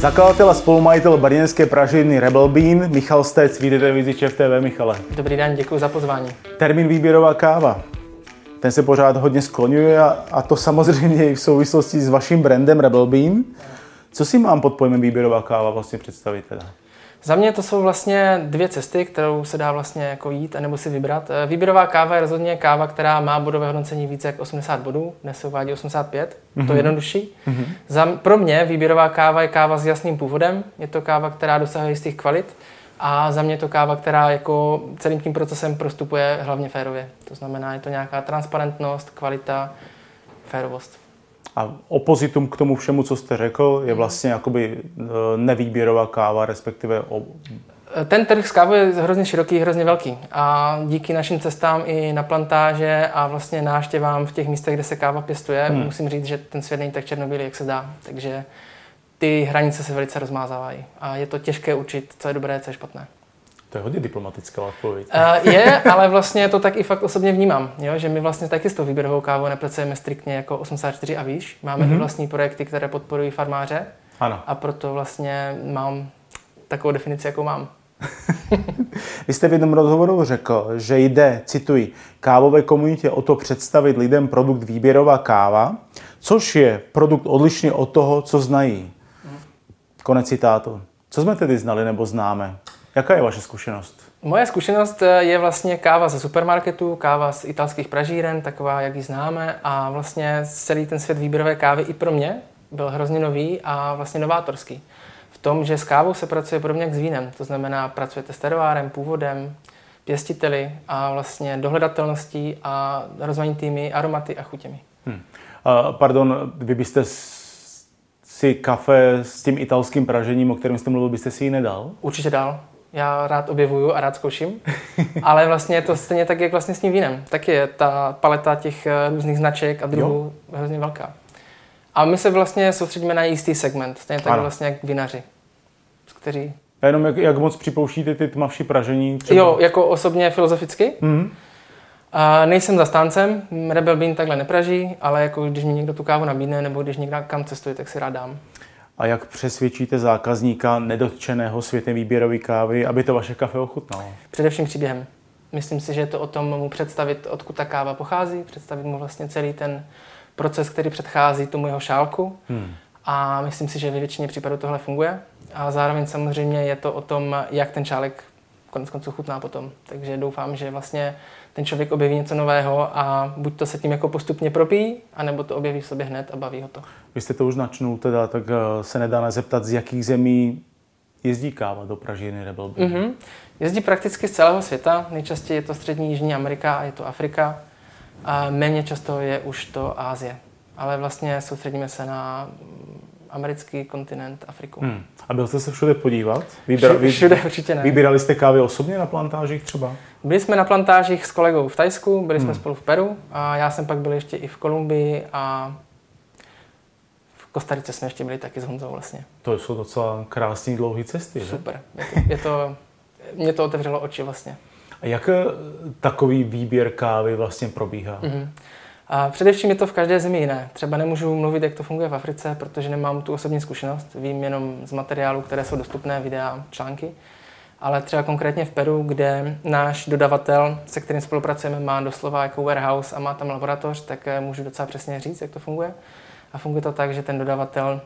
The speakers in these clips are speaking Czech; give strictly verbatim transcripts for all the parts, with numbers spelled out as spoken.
Zakladatel a spolumajitel brněnské pražírny Rebel Bean, Michal Stec, vítejte v vizi ČT. Michale. Dobrý den, děkuji za pozvání. Termín výběrová káva, ten se pořád hodně skloňuje a, a to samozřejmě i v souvislosti s vaším brandem Rebel Bean. Co si mám pod pojmem výběrová káva vlastně představit teda? Za mě to jsou vlastně dvě cesty, kterou se dá vlastně jako jít anebo si vybrat. Výběrová káva je rozhodně káva, která má bodové hodnocení více jak osmdesát bodů, dnes se uvádí osmdesát pět, mm-hmm. to je jednodušší. Mm-hmm. Za, pro mě výběrová káva je káva s jasným původem, je to káva, která dosahuje jistých kvalit a za mě je to káva, která jako celým tím procesem prostupuje hlavně férově. To znamená, je to nějaká transparentnost, kvalita, férovost. A opozitum k tomu všemu, co jste řekl, je vlastně jakoby nevýběrová káva, respektive... Ob... Ten trh s kávou je hrozně široký, hrozně velký. A díky našim cestám i na plantáže a vlastně návštěvám v těch místech, kde se káva pěstuje, hmm. musím říct, že ten svět není tak černobílý, jak se zdá. Takže ty hranice se velice rozmázávají. A je to těžké určit, co je dobré, co je špatné. To je hodně diplomatická odpověď. Uh, je, ale vlastně to tak i fakt osobně vnímám, jo? Že my vlastně taky s tou výběrovou kávou nepracujeme striktně jako osmdesát čtyři a výš. Máme mm-hmm. i vlastní projekty, které podporují farmáře. Ano. A proto vlastně mám takovou definici, jakou mám. Vy jste v jednom rozhovoru řekl, že jde, cituji, kávové komunitě o to představit lidem produkt výběrová káva, což je produkt odlišný od toho, co znají. Konec citátu. Co jsme tedy znali nebo známe? Jaká je vaše zkušenost? Moje zkušenost je vlastně káva ze supermarketu, káva z italských pražíren, taková, jak ji známe. A vlastně celý ten svět výběrové kávy i pro mě byl hrozně nový a vlastně novátorský. V tom, že s kávou se pracuje podobně jak s vínem. To znamená, pracujete s terroárem, původem, pěstiteli a vlastně dohledatelností a rozmanitými aromaty a chutěmi. Hmm. Uh, pardon, vy byste... si kafe s tím italským pražením, o kterém jste mluvil, byste si ji nedal? Určitě dal. Já rád objevuju a rád zkouším. Ale vlastně je to stejně tak, jak vlastně s tím vínem. Taky je ta paleta těch různých značek a druhů hrozně velká. A my se vlastně soustředíme na jistý segment. Stejně tak ano. vlastně jak vinaři. Kteří... A jenom jak, jak moc připouštíte ty tmavší pražení? Třeba? Jo, jako osobně filozoficky. Mm-hmm. A nejsem zastáncem, Rebel Bean takhle nepraží, ale jako když mi někdo tu kávu nabídne nebo když někdo kam cestuje, tak si rád dám. A jak přesvědčíte zákazníka nedotčeného světem výběrové kávy, aby to vaše kafe ochutnalo? Především příběhem. Myslím si, že je to o tom mu představit, odkud ta káva pochází, představit mu vlastně celý ten proces, který předchází tomu jeho šálku. Hmm. A myslím si, že ve většině případů tohle funguje. A zároveň samozřejmě je to o tom, jak ten šálek konec konců chutná potom. Takže doufám, že vlastně ten člověk objeví něco nového a buď to se tím jako postupně propíjí, anebo to objeví v sobě hned a baví ho to. Vy jste to už načnul teda, tak se nedá nezeptat, z jakých zemí jezdí káva do pražírny Rebel Bean. Mm-hmm. Jezdí prakticky z celého světa. Nejčastěji je to střední Jižní Amerika a je to Afrika. A méně často je už to Asie. Ale vlastně soustředíme se na americký kontinent, Afriku. Hmm. A byl jste se všude podívat? Vybra... Všude určitě ne. Vybírali jste kávy osobně na plantážích třeba? Byli jsme na plantážích s kolegou v Thajsku, byli hmm. jsme spolu v Peru a já jsem pak byl ještě i v Kolumbii a v Kostarice jsme ještě byli taky s Honzou vlastně. To jsou docela krásný dlouhý cesty, super. Že? Super. Je to, je to, mě to otevřelo oči vlastně. A jak takový výběr kávy vlastně probíhá? Hmm. A především je to v každé zemi jiné. Třeba nemůžu mluvit, jak to funguje v Africe, protože nemám tu osobní zkušenost. Vím jenom z materiálů, které jsou dostupné, videa, články. Ale třeba konkrétně v Peru, kde náš dodavatel, se kterým spolupracujeme, má doslova jako warehouse a má tam laboratoř, tak můžu docela přesně říct, jak to funguje. A funguje to tak, že ten dodavatel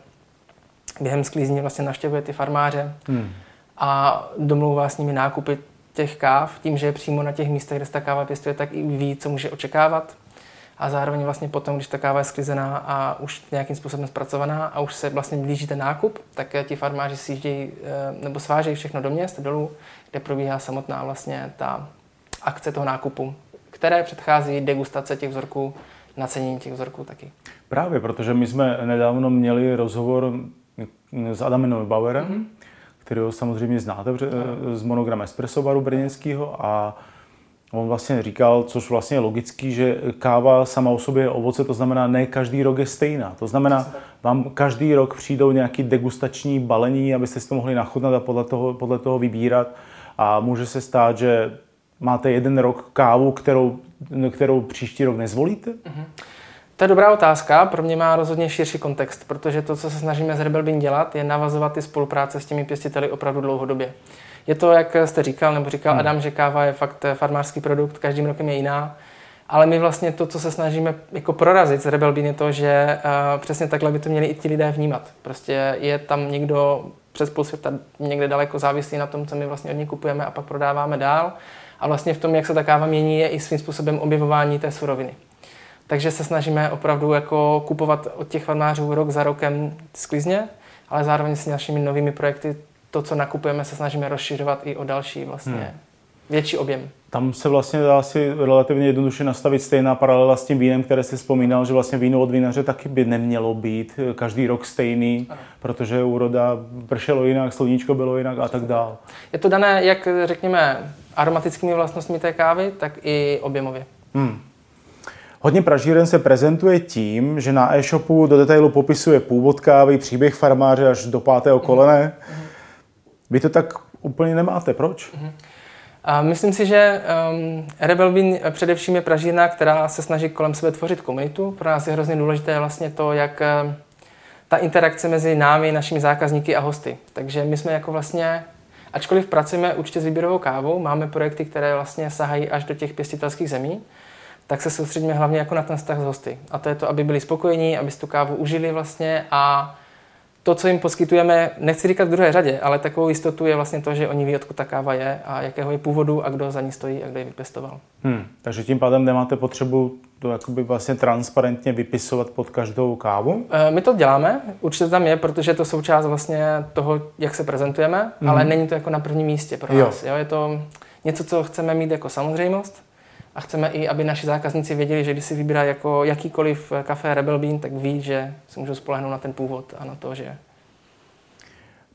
během sklízní vlastně navštěvuje ty farmáře hmm. a domlouvá s nimi nákupy těch káv. Tím, že je přímo na těch místech, kde se ta káva pěstuje, tak i ví, co může očekávat. A zároveň vlastně potom, když ta káva je sklizená a už nějakým způsobem zpracovaná a už se vlastně blíží ten nákup, tak ti farmáři sjíždějí nebo svážejí všechno do měst, dolů, kde probíhá samotná vlastně ta akce toho nákupu, které předchází degustace těch vzorků, nacenění těch vzorků taky. Právě, protože my jsme nedávno měli rozhovor s Adamem Bauerem, mm-hmm. kterého samozřejmě znáte z Monograma Espressobaru brněnského a on vlastně říkal, což vlastně je logický, že káva sama o sobě je ovoce, to znamená, ne každý rok je stejná. To znamená, vám každý rok přijdou nějaké degustační balení, abyste si to mohli nachutnat a podle toho, podle toho vybírat. A může se stát, že máte jeden rok kávu, kterou, kterou příští rok nezvolíte? To je dobrá otázka, pro mě má rozhodně širší kontext, protože to, co se snažíme s Rebel Bean dělat, je navazovat ty spolupráce s těmi pěstiteli opravdu dlouhodobě. Je to, jak jste říkal, nebo říkal hmm. Adam, že káva je fakt farmářský produkt, každým rokem je jiná, ale my vlastně to, co se snažíme jako prorazit s Rebel Bean, je to, že uh, přesně takhle by to měli i ti lidé vnímat. Prostě je tam někdo přes půl světa někde daleko závislý na tom, co my vlastně od něj kupujeme a pak prodáváme dál. A vlastně v tom, jak se ta káva mění, je i svým způsobem objevování té suroviny. Takže se snažíme opravdu jako kupovat od těch farmářů rok za rokem sklizně, ale zároveň s našimi novými projekty to, co nakupujeme, se snažíme rozšiřovat i o další vlastně hmm. větší objem. Tam se vlastně dá si relativně jednoduše nastavit stejná paralela s tím vínem, které jsi vzpomínal, že vlastně víno od vinaře taky by nemělo být každý rok stejný, ano. protože úroda pršelo jinak, sluníčko bylo jinak a tak dále. Je to dané, jak řekněme, aromatickými vlastnostmi té kávy, tak i objemově. Hmm. Hodně pražíren se prezentuje tím, že na e-shopu do detailu popisuje původ kávy, příběh farmáře až do pátého kolene. Mm-hmm. Vy to tak úplně nemáte, proč? Mm-hmm. A myslím si, že um, Rebel Bean především je pražírna, která se snaží kolem sebe tvořit komunitu. Pro nás je hrozně důležité vlastně to, jak um, ta interakce mezi námi, našimi zákazníky a hosty. Takže my jsme jako vlastně, ačkoliv pracujeme určitě s výběrovou kávou, máme projekty, které vlastně sahají až do těch pěstitelských zemí, tak se soustředíme hlavně jako na ten vztah s hosty. A to je to, aby byli spokojení, aby si tu kávu užili vlastně a to, co jim poskytujeme, nechci říkat v druhé řadě, ale takovou jistotu je vlastně to, že oni ví, odkud ta káva je a jakého je původu a kdo za ní stojí a kdo ji vypěstoval. Hmm, takže tím pádem nemáte potřebu to jakoby vlastně transparentně vypisovat pod každou kávu? E, my to děláme, určitě tam je, protože je to součást vlastně toho, jak se prezentujeme, hmm. ale není to jako na prvním místě pro nás. Jo. Jo, je to něco, co chceme mít jako samozřejmost. A chceme i, aby naši zákazníci věděli, že když si vybírá jako jakýkoliv kafe Rebel Bean, tak ví, že se můžou spolehnout na ten původ a na to, že...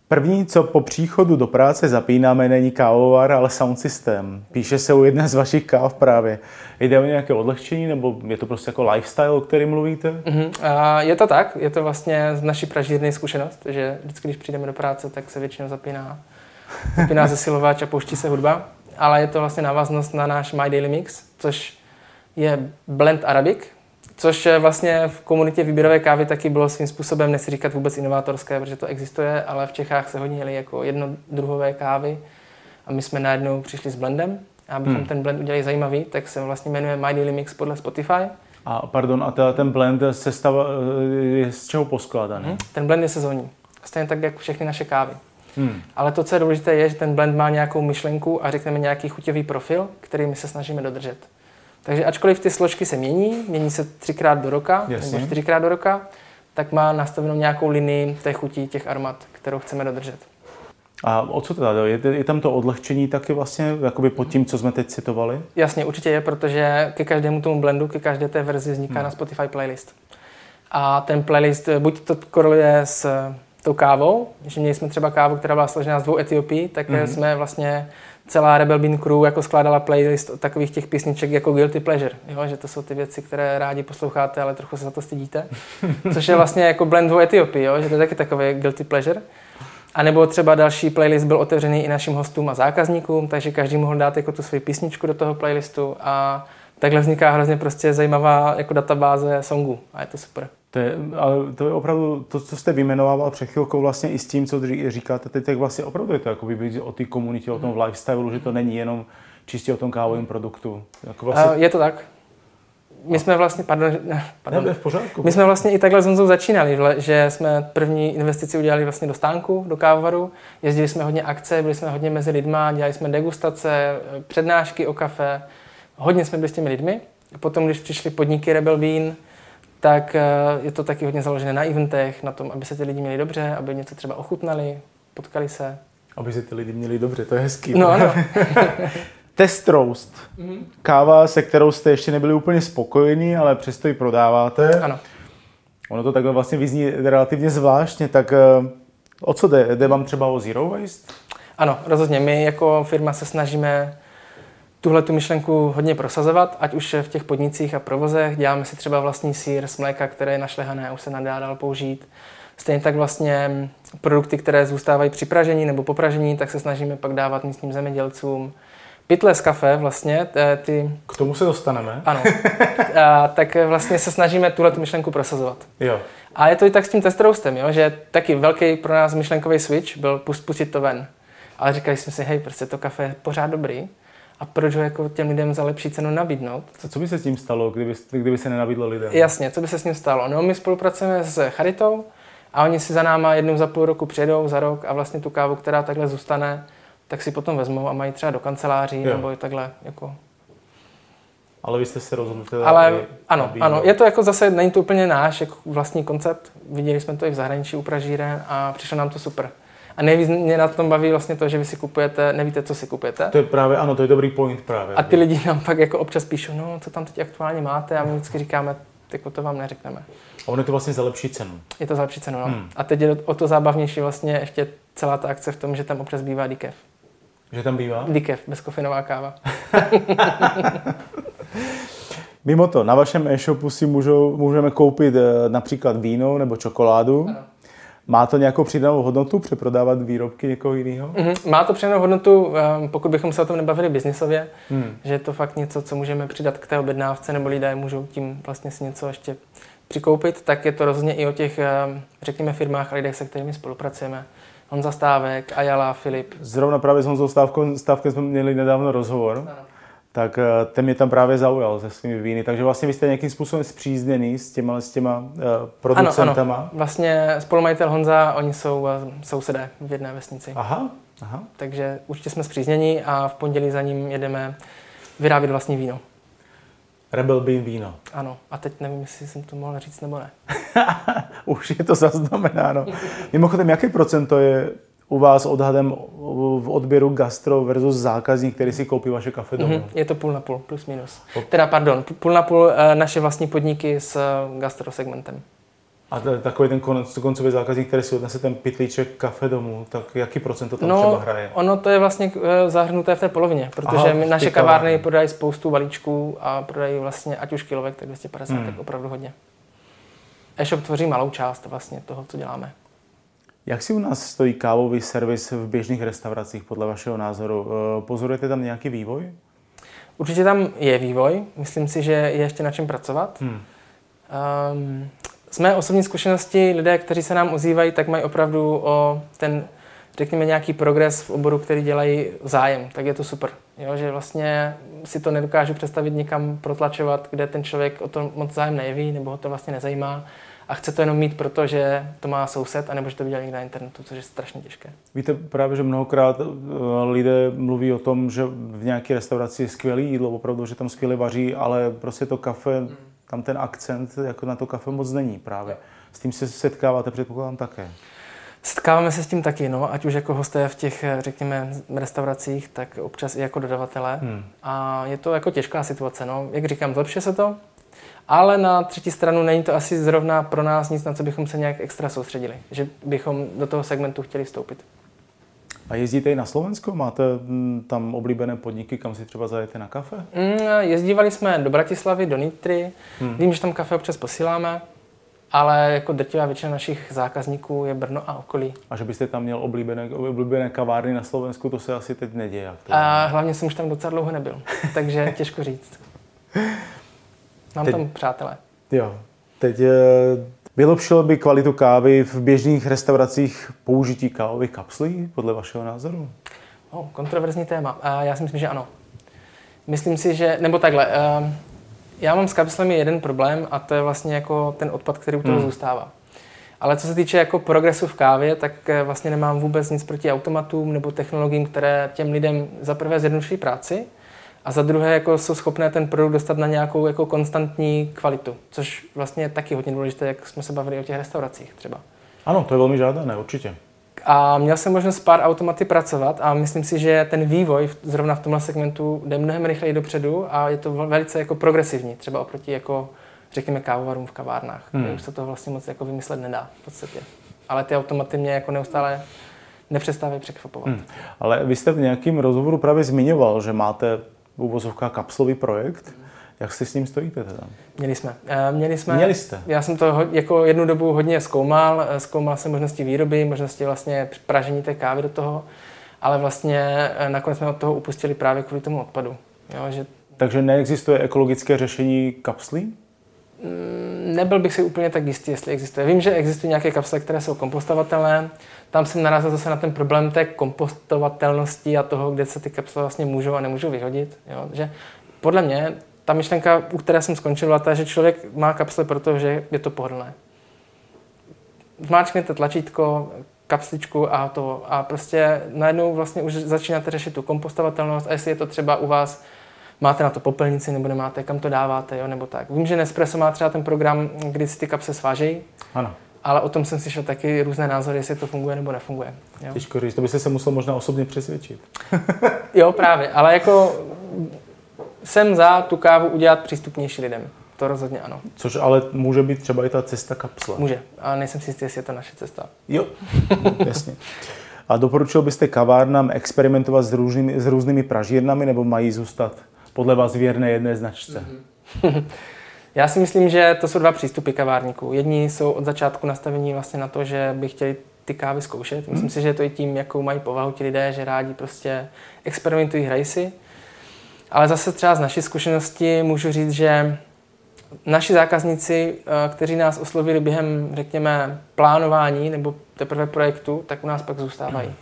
První, co po příchodu do práce zapínáme, není kávovar, ale sound systém. Píše se o jedné z vašich káv právě. Jde o nějaké odlehčení, nebo je to prostě jako lifestyle, o kterém mluvíte? Uh-huh. A je to tak, je to vlastně z naší pražírny zkušenost, že vždycky, když přijdeme do práce, tak se většinou zapíná, zapíná zesilovač a pouští se hudba. Ale je to vlastně návaznost na náš My Daily Mix, což je blend Arabic, což vlastně v komunitě výběrové kávy taky bylo svým způsobem, nechci říkat vůbec inovátorské, protože to existuje, ale v Čechách se hodně jeli jako jednodruhové kávy a my jsme najednou přišli s blendem a abychom hmm. ten blend udělali zajímavý, tak se vlastně jmenuje My Daily Mix podle Spotify. A pardon, a teda ten blend sestav, je z čeho poskládaný? Hmm. Ten blend je sezónní, stejně tak jak všechny naše kávy. Hmm. Ale to, co je důležité, je, že ten blend má nějakou myšlenku a řekneme nějaký chuťový profil, který my se snažíme dodržet. Takže ačkoliv ty složky se mění, mění se třikrát do roka, Jasně. nebo čtyřikrát do roka, tak má nastavenou nějakou linii té chutí, těch aromat, kterou chceme dodržet. A o co teda? Je, je tam to odlehčení taky vlastně jakoby pod tím, co jsme teď citovali? Jasně, určitě je, protože ke každému tomu blendu, ke každé té verzi vzniká hmm. na Spotify playlist. A ten playlist, buď to koreluje s... tou kávou, že měli jsme třeba kávu, která byla složená z dvou Etiopií, tak mm-hmm. jsme vlastně celá Rebel Bean Crew jako skládala playlist od takových těch písniček jako Guilty Pleasure, jo? Že to jsou ty věci, které rádi posloucháte, ale trochu se za to stydíte, což je vlastně jako blend dvou Etiopií, jo? Že to je taky takový Guilty Pleasure. A nebo třeba další playlist byl otevřený i našim hostům a zákazníkům, takže každý mohl dát jako tu svoji písničku do toho playlistu a takhle vzniká hrozně prostě zajímavá jako databáze songů a je to super. To je, ale to je opravdu to, co jste vyjmenoval před chvilkou vlastně i s tím, co říkáte teď, tak vlastně opravdu je to jakoby být o té komunitě, o tom mm. lifestyle, že to není jenom čistě o tom kávovém produktu. Jako vlastně... Je to tak. My jsme vlastně, pardon, pardon. Ne, v pořádku. My jsme vlastně i takhle s Honzou začínali, že jsme první investici udělali vlastně do stánku, do kávovaru, jezdili jsme hodně akce, byli jsme hodně mezi lidma, dělali jsme degustace, přednášky o kafe, hodně jsme byli s těmi lidmi. Potom, když přišly podniky Rebel Bean, tak je to taky hodně založené na eventech, na tom, aby se ty lidi měli dobře, aby něco třeba ochutnali, potkali se. Aby se ty lidi měli dobře, to je hezký. No, no. Test roast. Mm-hmm. Káva, se kterou jste ještě nebyli úplně spokojení, ale přesto ji prodáváte. Ano. Ono to takhle vlastně vyzní relativně zvláštně, tak o co jde? Jde vám třeba o zero waste? Ano, rozhodně. My jako firma se snažíme tuhle tu myšlenku hodně prosazovat, ať už v těch podnicích a provozech. Děláme si třeba vlastní sýr z mléka, které je našlehané a už se nadá dál použít. Stejně tak vlastně produkty, které zůstávají při pražení nebo po pražení, tak se snažíme pak dávat místním zemědělcům. pytle z kafe vlastně, ty... K tomu se dostaneme. Ano. A, tak vlastně se snažíme tuhle myšlenku prosazovat. Jo. A je to i tak s tím testroustem, jo, že taky velký pro nás myšlenkový switch byl pustit to ven. Ale říkali jsme si, hej, prostě to kafe je pořád dobrý a proč ho jako těm lidem za lepší cenu nabídnout? Co, co by se s tím stalo, kdyby, kdyby se nenabídlo lidem? Jasně, co by se s tím stalo? No, my spolupracujeme s Charitou a oni si za náma jednou za půl roku přijedou, za rok a vlastně tu kávu, která takhle zůstane, tak si potom vezmou a mají třeba do kanceláří jo. nebo takhle jako... Ale vy jste se rozhodli... Ale ano, nabídnout. Ano, je to jako zase, není to úplně náš jako vlastní koncept. Viděli jsme to i v zahraničí u pražíren a přišlo nám to super. A nejvíc mě na tom baví vlastně to, že vy si kupujete, nevíte, co si kupujete. To je právě, ano, to je dobrý point právě. A ty lidi nám pak jako občas píšou, no, co tam teď aktuálně máte a my vždycky říkáme, jako to vám neřekneme. A ono je to vlastně za lepší cenu. Je to za lepší cenu, no. Hmm. A teď je o to zábavnější vlastně ještě celá ta akce v tom, že tam občas bývá decaf. Že tam bývá? Decaf, bezkofeinová káva. Mimo to, na vašem e-shopu si můžou, můžeme koupit například víno nebo čokoládu. Ano. Má to nějakou přidanou hodnotu přeprodávat výrobky někoho jiného? Mm-hmm. Má to přidanou hodnotu, pokud bychom se o tom nebavili biznisově, mm. že je to fakt něco, co můžeme přidat k té objednávce, nebo lidé můžou tím vlastně si něco ještě přikoupit, tak je to rozhodně i o těch, řekněme, firmách a lidech, se kterými spolupracujeme. Honza Stávek, Ajala, Filip. Zrovna právě s Honzou Stávkem, Stávkem jsme měli nedávno rozhovor, ano. tak ten mě tam právě zaujal ze svými víny. Takže vlastně vy jste nějakým způsobem spřízněný s těma, s těma uh, producentama. Ano, ano. Vlastně spolumajitel Honza, oni jsou uh, sousedé v jedné vesnici. Aha, aha. Takže určitě jsme spříznění a v pondělí za ním jedeme vyrábět vlastní víno. Rebel Bean víno. Ano, a teď nevím, jestli jsem to mohl říct nebo ne. Už je to zaznamenáno. Mimochodem, jaké procento je u vás odhadem v odběru gastro versus zákazník, který si koupí vaše kafe domů? Mm-hmm. Je to půl na půl, plus minus. Teda, pardon, půl na půl naše vlastní podniky s gastrosegmentem. A takový ten koncový zákazník, který si odnese ten pytlíček kafe domů, tak jaký procent to tam no, třeba hraje? Ono to je vlastně zahrnuté v té polovině, protože Aha, naše kavárny prodají spoustu balíčků a prodají vlastně ať už kilovek, tak dvě stě padesát, hmm. tak opravdu hodně. E-shop tvoří malou část vlastně toho, co děláme. Jak si u nás stojí kávový servis v běžných restauracích podle vašeho názoru? Pozorujete tam nějaký vývoj? Určitě tam je vývoj. Myslím si, že je ještě na čem pracovat. Hmm. Um, z mé osobní zkušenosti lidé, kteří se nám ozývají, tak mají opravdu o ten, řekněme, nějaký progres v oboru, který dělají zájem. Tak je to super. Jo? Že vlastně si to nedokážu představit nikam protlačovat, kde ten člověk o to moc zájem nejeví nebo ho to vlastně nezajímá. A chce to jenom mít, protože to má soused, anebo že to viděl někde na internetu, což je strašně těžké. Víte právě, že mnohokrát lidé mluví o tom, že v nějaké restauraci je skvělé jídlo, opravdu, že tam skvěle vaří, ale prostě to kafe, tam ten akcent jako na to kafe moc není právě. S tím se setkáváte, předpokládám, také. Setkáváme se s tím taky, no, ať už jako hosté v těch, řekněme, restauracích, tak občas i jako dodavatelé. Hmm. A je to jako těžká situace, no. Jak říkám, zlepšuje se to. Ale na třetí stranu není to asi zrovna pro nás nic, na co bychom se nějak extra soustředili, že bychom do toho segmentu chtěli vstoupit. A jezdíte i na Slovensko? Máte tam oblíbené podniky, kam si třeba zajete na kafe? Mm, jezdívali jsme do Bratislavy, do Nitry. Hmm. Vím, že tam kafe občas posíláme, ale jako drtivá většina našich zákazníků je Brno a okolí. A že byste tam měl oblíbené, oblíbené kavárny na Slovensku, to se asi teď neděje. A hlavně jsem už tam docela dlouho nebyl, takže těžko říct. Mám teď, tam přátelé. Jo. Teď vylepšilo by kvalitu kávy v běžných restauracích použití kávových kapslí, podle vašeho názoru? No, kontroverzní téma. A já si myslím, že ano. Myslím si, že... Nebo takhle. Já mám s kapslemi jeden problém a to je vlastně jako ten odpad, který u toho hmm. zůstává. Ale co se týče jako progresu v kávě, tak vlastně nemám vůbec nic proti automatům nebo technologiím, které těm lidem za prvé zjednoduší práci, a za druhé jako jsou schopné ten produkt dostat na nějakou jako konstantní kvalitu, což vlastně je taky hodně důležité, jak jsme se bavili o těch restauracích třeba. Ano, to je velmi žádané, určitě. A měl jsem možnost s pár automaty pracovat a myslím si, že ten vývoj zrovna v tomhle segmentu jde mnohem rychleji dopředu a je to velice jako progresivní, třeba oproti jako, řekněme, kávovarům v kavárnách, hmm. kde už se to vlastně moc jako vymyslet nedá v podstatě. Ale ty automaty mě jako neustále nepřestávají překvapovat. Hmm. Ale vy jste v nějakém rozhovoru právě zmiňoval, že máte uvozovka kapslový projekt. Jak si s ním stojíte teda? Měli jsme. Měli jsme. Měli jste. Já jsem to jako jednu dobu hodně zkoumal. Zkoumal jsem možnosti výroby, možnosti vlastně pražení té kávy do toho. ale vlastně nakonec jsme od toho upustili právě kvůli tomu odpadu. Jo, že... Takže neexistuje ekologické řešení kapslí? Nebyl bych si úplně tak jistý, jestli existuje. Vím, že existují nějaké kapsle, které jsou kompostovatelné. Tam jsem narazil zase na ten problém té kompostovatelnosti a toho, kde se ty kapsle vlastně můžou a nemůžou vyhodit. Jo? Že podle mě ta myšlenka, u které jsem skončil, byla ta, že člověk má kapsle, protože je to pohodlné. Zmáčknete tlačítko, kapsličku a to. A prostě najednou vlastně už začínáte řešit tu kompostovatelnost a jestli je to třeba u vás máte na to popelnici nebo nemáte, kam to dáváte, jo, nebo tak. Vím, že Nespresso má třeba ten program, kdy si ty kapsle svážejí, ano. Ale o tom jsem slyšel taky různé názory, jestli to funguje nebo nefunguje. Jo. Těžko říct, to byste se musel možná osobně přesvědčit. Jo, právě, ale jako jsem za tu kávu udělat přístupnější lidem, to rozhodně ano. Což ale může být třeba i ta cesta kapsle. Může, ale nejsem si jistý, jestli je to naše cesta. Jo, jasně. A doporučil byste kavárnám experimentovat s různými, s různými pražírnami, nebo mají zůstat podle vás věrné jedné značce? Mm-hmm. Já si myslím, že to jsou dva přístupy kavárníků. Jedni jsou od začátku nastavení vlastně na to, že by chtěli ty kávy zkoušet. Myslím mm. si, že to je tím, jakou mají povahu ti lidé, že rádi prostě experimentují, hrají si. Ale zase třeba z naší zkušenosti můžu říct, že naši zákazníci, kteří nás oslovili během, řekněme, plánování nebo teprve projektu, tak u nás pak zůstávají. Mm.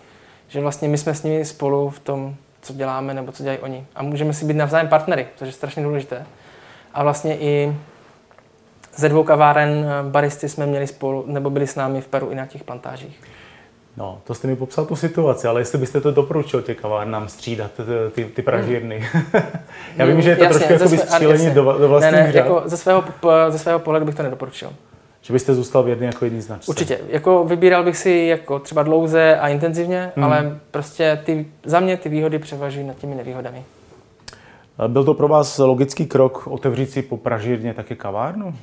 Že vlastně my jsme s nimi spolu v tom, co děláme nebo co dělají oni. A můžeme si být navzájem partnery, což je strašně důležité. A vlastně i ze dvou kaváren baristy jsme měli spolu, nebo byli s námi v Peru i na těch plantážích. No, to jste mi popsal tu situaci, ale jestli byste to doporučil těch kavárnám střídat ty, ty pražírny. Hmm. Já vím, že je to jasně, trošku jako střílení do, do vlastních ne, ne, jako ze, svého, ze svého pohledu bych to nedoporučil. Že byste zůstal věrný jako jedný značce. Určitě. Jako vybíral bych si jako třeba dlouze a intenzivně, hmm. ale prostě ty, za mě ty výhody převažují nad těmi nevýhodami. Byl to pro vás logický krok otevřít si po pražírně taky kavárnu?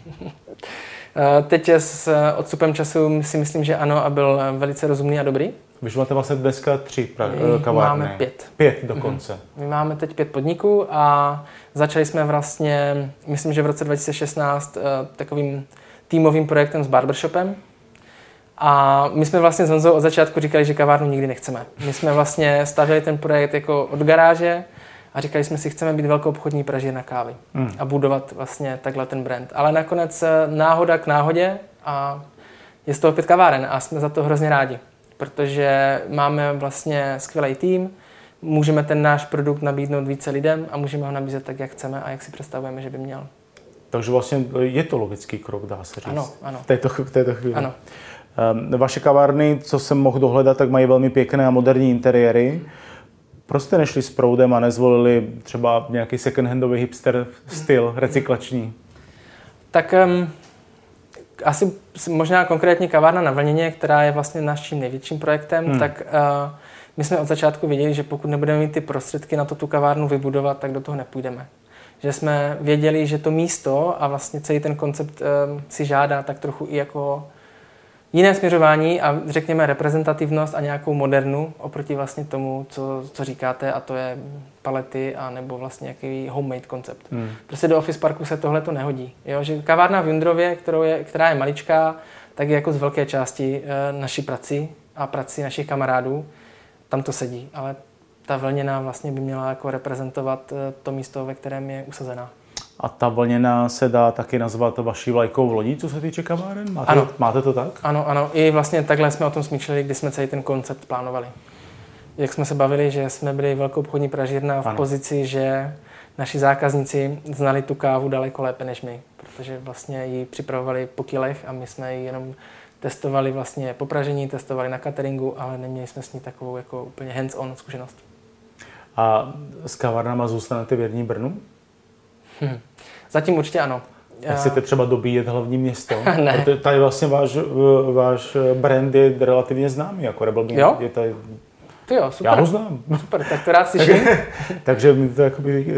Teď s odstupem času si myslím, že ano, a byl velice rozumný a dobrý. Vy máte vlastně dneska tři pra- kavárny. Máme pět. Pět dokonce. Mm-hmm. My máme teď pět podniků a začali jsme vlastně, myslím, že v roce dva tisíce šestnáct takovým týmovým projektem s barbershopem. A my jsme vlastně s Honzou od začátku říkali, že kavárnu nikdy nechceme. My jsme vlastně stavěli ten projekt jako od garáže a říkali jsme si, chceme být velkoobchodní pražírna kávy mm. a budovat vlastně takhle ten brand. Ale nakonec náhoda k náhodě a je z toho pět kaváren a jsme za to hrozně rádi, protože máme vlastně skvělý tým, můžeme ten náš produkt nabídnout více lidem a můžeme ho nabízet tak, jak chceme a jak si představujeme, že by měl. Takže vlastně je to logický krok, dá se říct. Ano, ano. V této, v této chvíli. Ano. Vaše kavárny, co jsem mohl dohledat, tak mají velmi pěkné a moderní interiéry. Proč jste nešli s proudem a nezvolili třeba nějaký second-handový hipster styl, recyklační? Tak um, asi možná konkrétně kavárna na Vlněně, která je vlastně naším největším projektem, hmm. tak uh, my jsme od začátku věděli, že pokud nebudeme mít ty prostředky na to tu kavárnu vybudovat, tak do toho nepůjdeme. Že jsme věděli, že to místo a vlastně celý ten koncept um, si žádá tak trochu i jako jiné směřování a řekněme reprezentativnost a nějakou modernu oproti vlastně tomu, co, co říkáte, a to je palety a nebo vlastně nějaký homemade koncept. Hmm. Prostě do Office Parku se tohle to nehodí. Jo? Že kavárna v Jundrově, kterou je, která je maličká, tak je jako z velké části e, naší prací a prací našich kamarádů. Tam to sedí, ale ta Vlněná vlastně by měla jako reprezentovat to místo, ve kterém je usazená. A ta Vlněná se dá taky nazvat vaší vlajkou v lodí, co se týče kaváren? Máte, ano. Máte to tak? Ano, ano. I vlastně takhle jsme o tom smýšleli, když jsme celý ten koncept plánovali. Jak jsme se bavili, že jsme byli velkoobchodní pražírna v ano. pozici, že naši zákazníci znali tu kávu daleko lépe než my, protože vlastně ji připravovali po kilech a my jsme ji jenom testovali vlastně po pražení, testovali na cateringu, ale neměli jsme s ní takovou jako úplně hands-on zkušenost. A s kavárnama zůstanete věrní Brnu? Hmm. Zatím určitě ano. Chcete třeba dobíjet hlavní město? Ne. Protože tady vlastně váš, váš brand je relativně známý, jako Rebel Bean. Jo? Je tady... Ty jo, super. Já ho znám. Super, tak to rád slyším. Takže mi to jakoby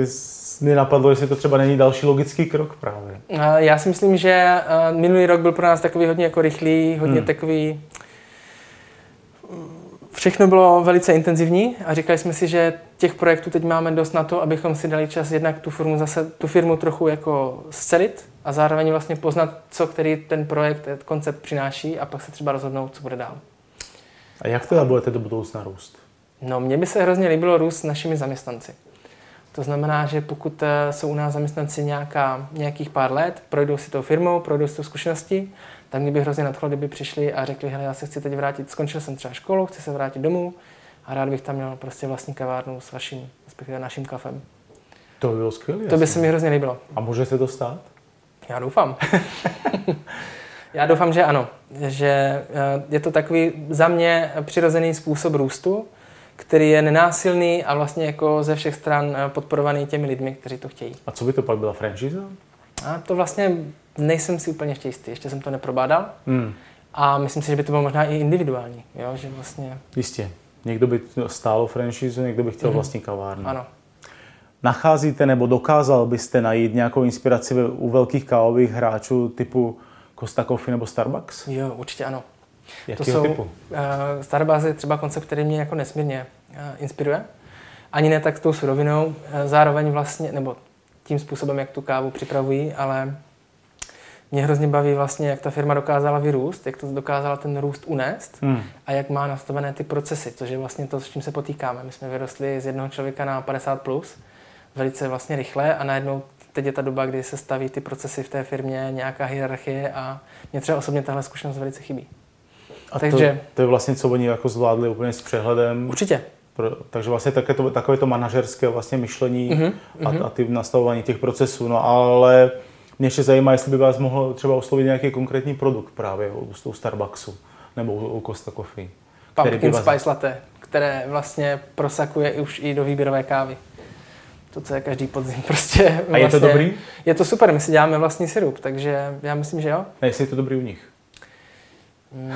nenapadlo, jestli to třeba není další logický krok právě. Já si myslím, že minulý rok byl pro nás takový hodně jako rychlý, hodně hmm. takový... Všechno bylo velice intenzivní a říkali jsme si, že těch projektů teď máme dost na to, abychom si dali čas jednak tu firmu, zase, tu firmu trochu jako scelit a zároveň vlastně poznat, co který ten projekt, koncept přináší a pak se třeba rozhodnout, co bude dál. A jak teda budete do budoucna růst? No, mně by se hrozně líbilo růst s našimi zaměstnanci. To znamená, že pokud jsou u nás zaměstnanci nějaká, nějakých pár let, projdou si tou firmou, projdou si tou zkušeností, tak mě by hrozně nadchlo, kdyby přišli a řekli, hele, já se chci teď vrátit, skončil jsem třeba školu, chci se vrátit domů a rád bych tam měl prostě vlastní kavárnu s vaším, respektive naším kafem. To by bylo skvělé. To by jasný. Se mi hrozně líbilo. A může se to stát? Já doufám. Já doufám, že ano. Že je to takový za mě přirozený způsob růstu, který je nenásilný a vlastně jako ze všech stran podporovaný těmi lidmi, kteří to chtějí. A co by to pak byla franšíza? A to vlastně nejsem si úplně ještě jistý, ještě jsem to neprobádal. Hmm. A myslím si, že by to bylo možná i individuální, jo, že vlastně... Jistě. Někdo by stálo franšízu, někdo by chtěl mm-hmm. vlastní kavárnu. Ano. Nacházíte nebo dokázal byste najít nějakou inspiraci u velkých kávových hráčů typu Costa Coffee nebo Starbucks? Jo, určitě ano. Jakýho to jsou, typu? Uh, Starbucks je třeba koncept, který mě jako nesmírně uh, inspiruje. Ani ne tak s tou surovinou, uh, zároveň vlastně, nebo tím způsobem, jak tu kávu připravují, ale mě hrozně baví vlastně, jak ta firma dokázala vyrůst, jak to dokázala ten růst unést hmm. a jak má nastavené ty procesy, což je vlastně to, s čím se potýkáme. My jsme vyrostli z jednoho člověka na padesát plus, velice vlastně rychle a najednou teď je ta doba, kdy se staví ty procesy v té firmě, nějaká hierarchie a mě třeba osobně tahle zkušenost velice chybí. A takže, to, to je vlastně, co oni jako zvládli úplně s přehledem. Určitě. Pro, takže vlastně to, takové to manažerské vlastně myšlení uh-huh, uh-huh. A, a ty nastavování těch procesů. No ale mě ještě zajímá, jestli by vás mohlo třeba oslovit nějaký konkrétní produkt právě u, u Starbucksu nebo u, u Costa Coffee. Pumpkin vás... Spice Latte, které vlastně prosakuje už i do výběrové kávy. To, co je každý podzim prostě. A vlastně, je to dobrý? Je to super, my si děláme vlastní sirup, takže já myslím, že jo. A jestli je to dobrý u nich? Mm.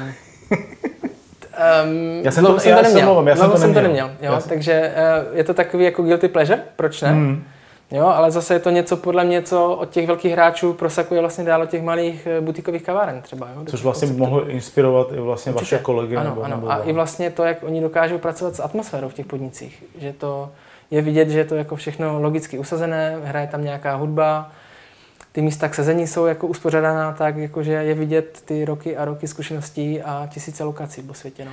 Um, já jsem to, jsem já to neměl, mluvám, já jsem to jsem neměl. To neměl jo? Jsem... Takže uh, je to takový jako guilty pleasure, proč ne? Mm. Jo, ale zase je to něco, podle mě, co od těch velkých hráčů prosakuje vlastně dál od těch malých butikových kaváren třeba. Jo? Což vlastně mohlo inspirovat i vlastně určitě. Vaše kolegy. Ano, nebo, ano. Nebo a i vlastně to, jak oni dokážou pracovat s atmosférou v těch podnicích. Že to je vidět, že je to jako všechno logicky usazené, hraje tam nějaká hudba, ty místa k sezení jsou jako uspořádaná tak, jakože je vidět ty roky a roky zkušeností a tisíce lokací po světě. No?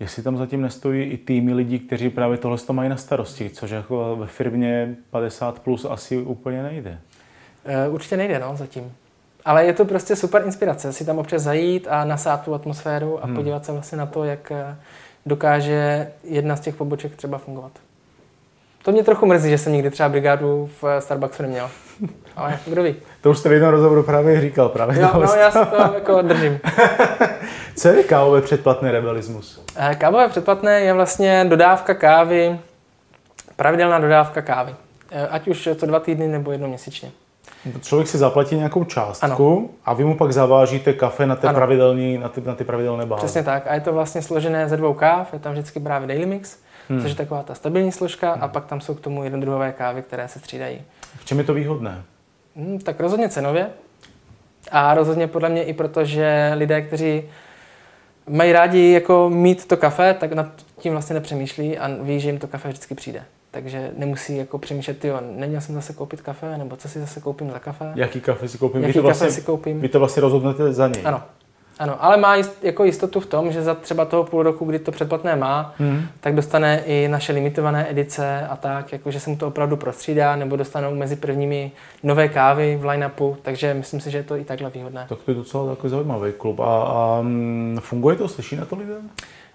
Jestli tam zatím nestojí i týmy lidí, kteří právě tohle mají na starosti, což jako ve firmě padesát plus asi úplně nejde. E, určitě nejde, no, zatím. Ale je to prostě super inspirace, si tam občas zajít a nasát tu atmosféru a hmm. podívat se vlastně na to, jak dokáže jedna z těch poboček třeba fungovat. To mě trochu mrzí, že jsem nikdy třeba brigádu v Starbucksu neměl. Ale kdo ví. To už jste v jednom rozhovoru právě říkal. Právě jo, no, já si to jako držím. Co je kávové předplatné rebelismus? Kávové předplatné je vlastně dodávka kávy, pravidelná dodávka kávy. Ať už co dva týdny nebo jednou měsíčně. Člověk si zaplatí nějakou částku ano. A vy mu pak zavážíte kafe na, té pravidelní, na, ty, na ty pravidelné báze. Přesně tak. A je to vlastně složené ze dvou káv. Je tam vždycky právě Daily Mix. Hmm. Což je taková ta stabilní složka hmm. a pak tam jsou k tomu jednodruhové kávy, které se střídají. V čem je to výhodné? Hmm, tak rozhodně cenově a rozhodně podle mě i proto, že lidé, kteří mají rádi jako mít to kafe, tak nad tím vlastně nepřemýšlí a ví, že jim to kafe vždycky přijde. Takže nemusí jako přemýšlet, tyjo, neměl jsem zase koupit kafe, nebo co si zase koupím za kafe. Jaký kafe si koupím? Jaký vy to vlastně, kafe si koupím? Vy to vlastně rozhodnete za něj. Ano. Ano, ale má jist, jako jistotu v tom, že za třeba toho půl roku, kdy to předplatné má, hmm. tak dostane i naše limitované edice a tak, jakože se mu to opravdu prostřídá, nebo dostanou mezi prvními nové kávy v line-upu, takže myslím si, že je to i takhle výhodné. Tak to je docela takový zajímavý klub. A, a funguje to? Slyší na to lidé?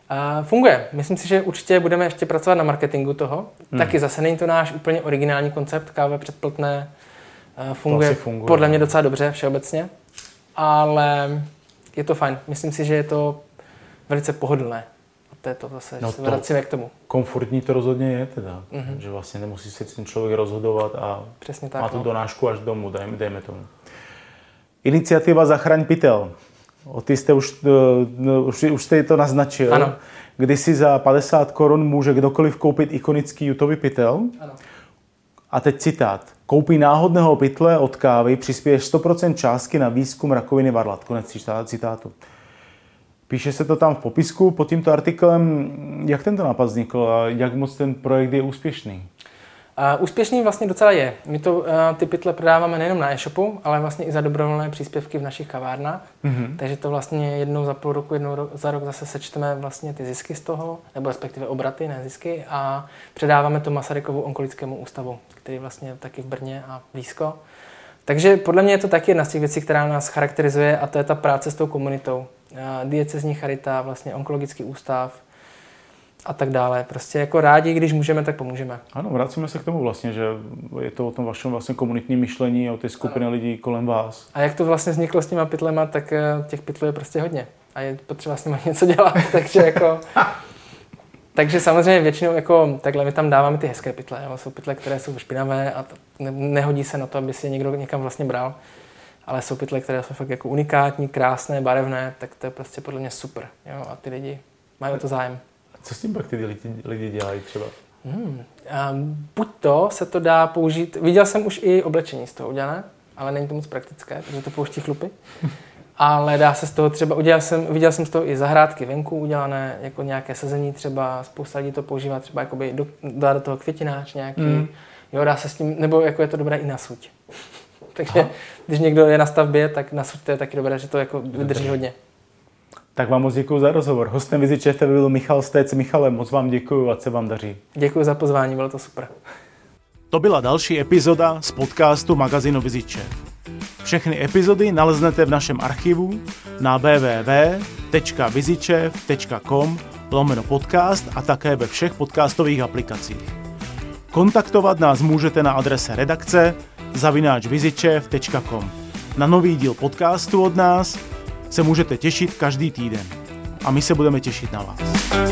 A funguje. Myslím si, že určitě budeme ještě pracovat na marketingu toho. Hmm. Taky zase není to náš úplně originální koncept, kávy předplatné funguje, funguje podle mě docela dobře všeobecně, ale... Je to fajn. Myslím si, že je to velice pohodlné. To je to zase, no že se vracíme k tomu. Komfortní to rozhodně je teda. Mm-hmm. Že vlastně nemusí se ten člověk rozhodovat a přesně tak, má tu no. donášku až domů, dejme, dejme tomu. Iniciativa Zachraň pytel. O ty jste už, no, už, už jste to naznačil. Ano. Kdy si za padesát korun může kdokoliv koupit ikonický jutový pytel. Ano. A teď citát. Koupí náhodného pytle od kávy, přispěješ sto procent částky na výzkum rakoviny varlat. Konec citátu. Píše se to tam v popisku pod tímto artiklem. Jak tento nápad vznikl a jak moc ten projekt je úspěšný? Uh, úspěšný vlastně docela je. My to, uh, ty pytle prodáváme nejenom na e-shopu, ale vlastně i za dobrovolné příspěvky v našich kavárnách. Mm-hmm. Takže to vlastně jednou za půl roku, jednou ro- za rok zase sečteme vlastně ty zisky z toho, nebo respektive obraty, ne zisky, a předáváme to Masarykovu onkologickému ústavu, který vlastně je taky v Brně a blízko. Takže podle mě je to taky jedna z těch věcí, která nás charakterizuje, a to je ta práce s tou komunitou. Uh, diecezní charita, vlastně onkologický ústav, a tak dále. Prostě jako rádi, když můžeme, tak pomůžeme. Ano, vracíme se k tomu vlastně, že je to o tom vašem vlastně komunitním myšlení a o té skupině ano. lidí kolem vás. A jak to vlastně vzniklo s těma pytlema, tak těch pytlů je prostě hodně. A je potřeba s nimi něco dělat, takže jako... takže samozřejmě většinou jako takhle my tam dáváme ty hezké pytle. Jo? Jsou pytle, které jsou špinavé a nehodí se na to, aby si někdo někam vlastně bral. Ale jsou pytle, které jsou fakt jako unikátní, krásné, barevné, tak to je prostě podle mě super. Jo? A ty lidi mají o to zájem. Co s tím pak ty lidi, lidi dělají třeba? Hmm. Um, buď to se to dá použít, viděl jsem už i oblečení z toho udělané, ale není to moc praktické, protože to pouští chlupy. Ale dá se z toho třeba, udělal jsem, viděl jsem z toho i zahrádky venku udělané, jako nějaké sezení třeba, spousta lidí to používá třeba jakoby do, dá do toho květináč nějaký, mm. jo, dá se s tím, nebo jako je to dobré i na suť. Takže aha. když někdo je na stavbě, tak na suť to je taky dobré, že to jako vydrží hodně. Tak vám moc děkuju za rozhovor. Hostem vizi ČT byl Michal Stec. Michale, moc vám děkuju, ať se vám daří. Děkuju za pozvání, bylo to super. To byla další epizoda z podcastu magazínu vizi ČT. Všechny epizody naleznete v našem archivu na www tečka vizičev tečka com lomeno podcast a také ve všech podcastových aplikacích. Kontaktovat nás můžete na adrese redakce zavináč vizičev tečka com. Na nový díl podcastu od nás se můžete těšit každý týden. A my se budeme těšit na vás.